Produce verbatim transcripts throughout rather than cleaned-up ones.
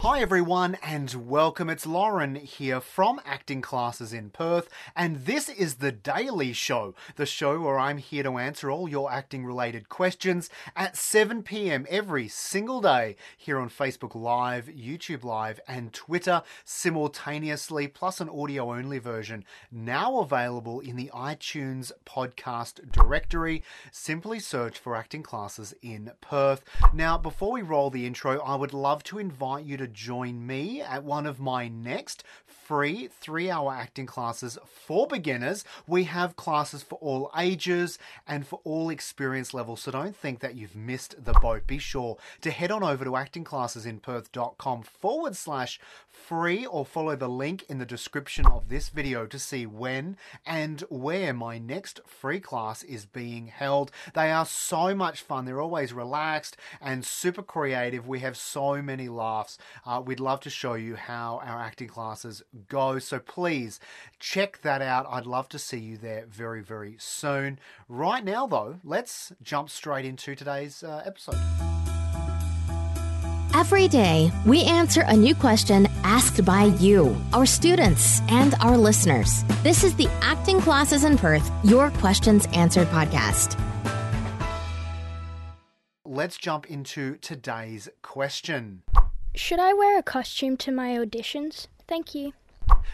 Hi everyone and welcome, it's Lauren here from Acting Classes in Perth, and this is The Daily Show, the show where I'm here to answer all your acting related questions at seven p m every single day here on Facebook Live, YouTube Live and Twitter simultaneously, plus an audio only version now available in the iTunes podcast directory. Simply search for Acting Classes in Perth. Now, before we roll the intro, I would love to invite you to join me at one of my next free three-hour acting classes for beginners. We have classes for all ages and for all experience levels, so don't think that you've missed the boat. Be sure to head on over to actingclassesinperth.com forward slash free or follow the link in the description of this video to see when and where my next free class is being held. They are so much fun. They're always relaxed and super creative. We have so many laughs. Uh, we'd love to show you how our acting classes go, so please check that out. I'd love to see you there very, very soon. Right now, though, let's jump straight into today's uh, episode. Every day, we answer a new question asked by you, our students, and our listeners. This is the Acting Classes in Perth, Your Questions Answered podcast. Let's jump into today's question. Should I wear a costume to my auditions? Thank you.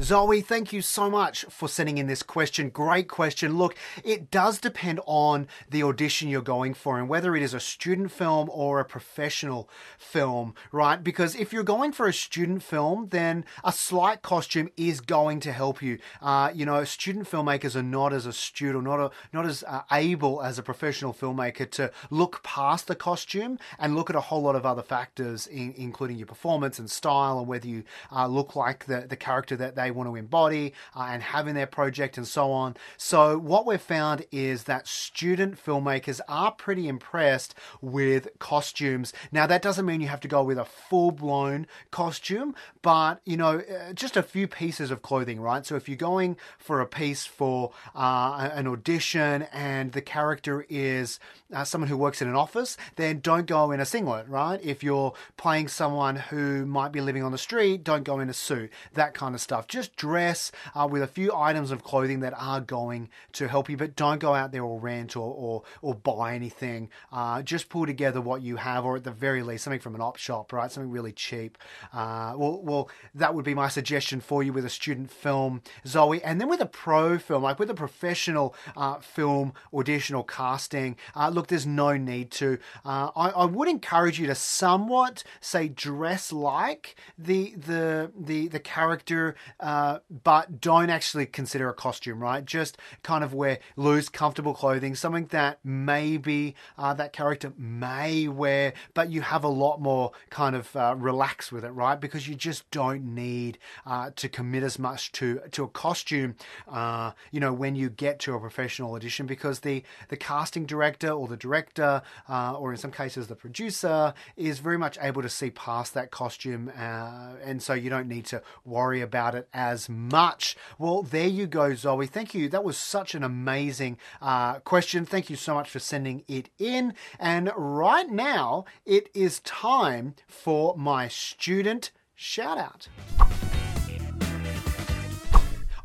Zoe, thank you so much for sending in this question. Great question. Look, it does depend on the audition you're going for and whether it is a student film or a professional film, right? Because if you're going for a student film, then a slight costume is going to help you. Uh, you know, student filmmakers are not as astute or not, a, not as uh, able as a professional filmmaker to look past the costume and look at a whole lot of other factors, in, including your performance and style and whether you uh, look like the, the character that they want to embody uh, and have in their project and so on. So what we've found is that student filmmakers are pretty impressed with costumes. Now, that doesn't mean you have to go with a full-blown costume, but, you know, just a few pieces of clothing, right? So if you're going for a piece for uh, an audition and the character is uh, someone who works in an office, then don't go in a singlet, right? If you're playing someone who might be living on the street, don't go in a suit, that kind of stuff. Just dress uh, with a few items of clothing that are going to help you, but don't go out there or rent or or, or buy anything. Uh, just pull together what you have, or at the very least, something from an op shop, right? Something really cheap. Uh, well, well, that would be my suggestion for you with a student film, Zoe. And then with a pro film, like with a professional uh, film audition or casting, uh, look, there's no need to. Uh, I, I would encourage you to somewhat, say, dress like the the the the character. Uh, but don't actually consider a costume, right? Just kind of wear loose, comfortable clothing, something that maybe uh, that character may wear, but you have a lot more kind of uh, relax with it, right? Because you just don't need uh, to commit as much to, to a costume, uh, you know, when you get to a professional audition, because the, the casting director or the director, uh, or in some cases the producer, is very much able to see past that costume. Uh, and so you don't need to worry about about it as much. Well, there you go, Zoe. Thank you. That was such an amazing uh, question. Thank you so much for sending it in. And right now, it is time for my student shout out.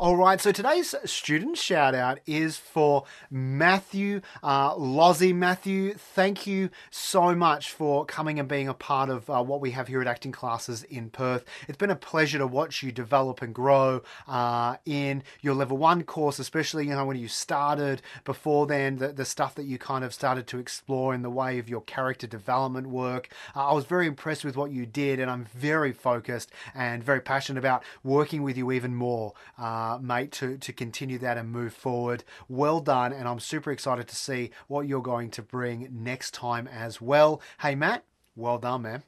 All right, so today's student shout-out is for Matthew uh, Lozzie. Matthew, thank you so much for coming and being a part of uh, what we have here at Acting Classes in Perth. It's been a pleasure to watch you develop and grow uh, in your Level one course, especially, you know, when you started before then, the, the stuff that you kind of started to explore in the way of your character development work. Uh, I was very impressed with what you did, and I'm very focused and very passionate about working with you even more. Uh, Uh, mate, to, to continue that and move forward. Well done, and I'm super excited to see what you're going to bring next time as well. Hey, Matt, well done, man.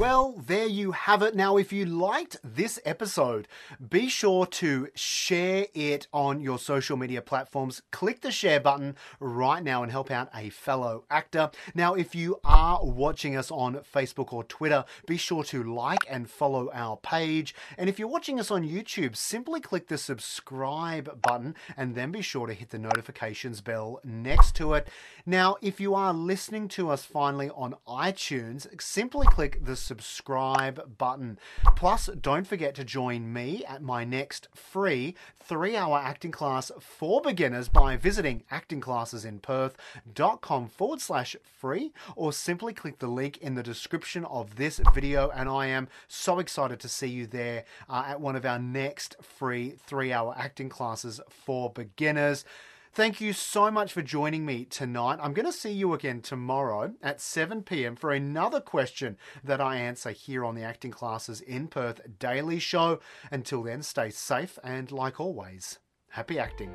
Well, there you have it. Now, if you liked this episode, be sure to share it on your social media platforms. Click the share button right now and help out a fellow actor. Now, if you are watching us on Facebook or Twitter, be sure to like and follow our page. And if you're watching us on YouTube, simply click the subscribe button and then be sure to hit the notifications bell next to it. Now, if you are listening to us finally on iTunes, simply click the subscribe button. Plus, don't forget to join me at my next free three-hour acting class for beginners by visiting actingclassesinperth.com forward slash free, or simply click the link in the description of this video. And I am so excited to see you there uh, at one of our next free three-hour acting classes for beginners. Thank you so much for joining me tonight. I'm going to see you again tomorrow at seven p m for another question that I answer here on the Acting Classes in Perth Daily Show. Until then, stay safe and, like always, happy acting.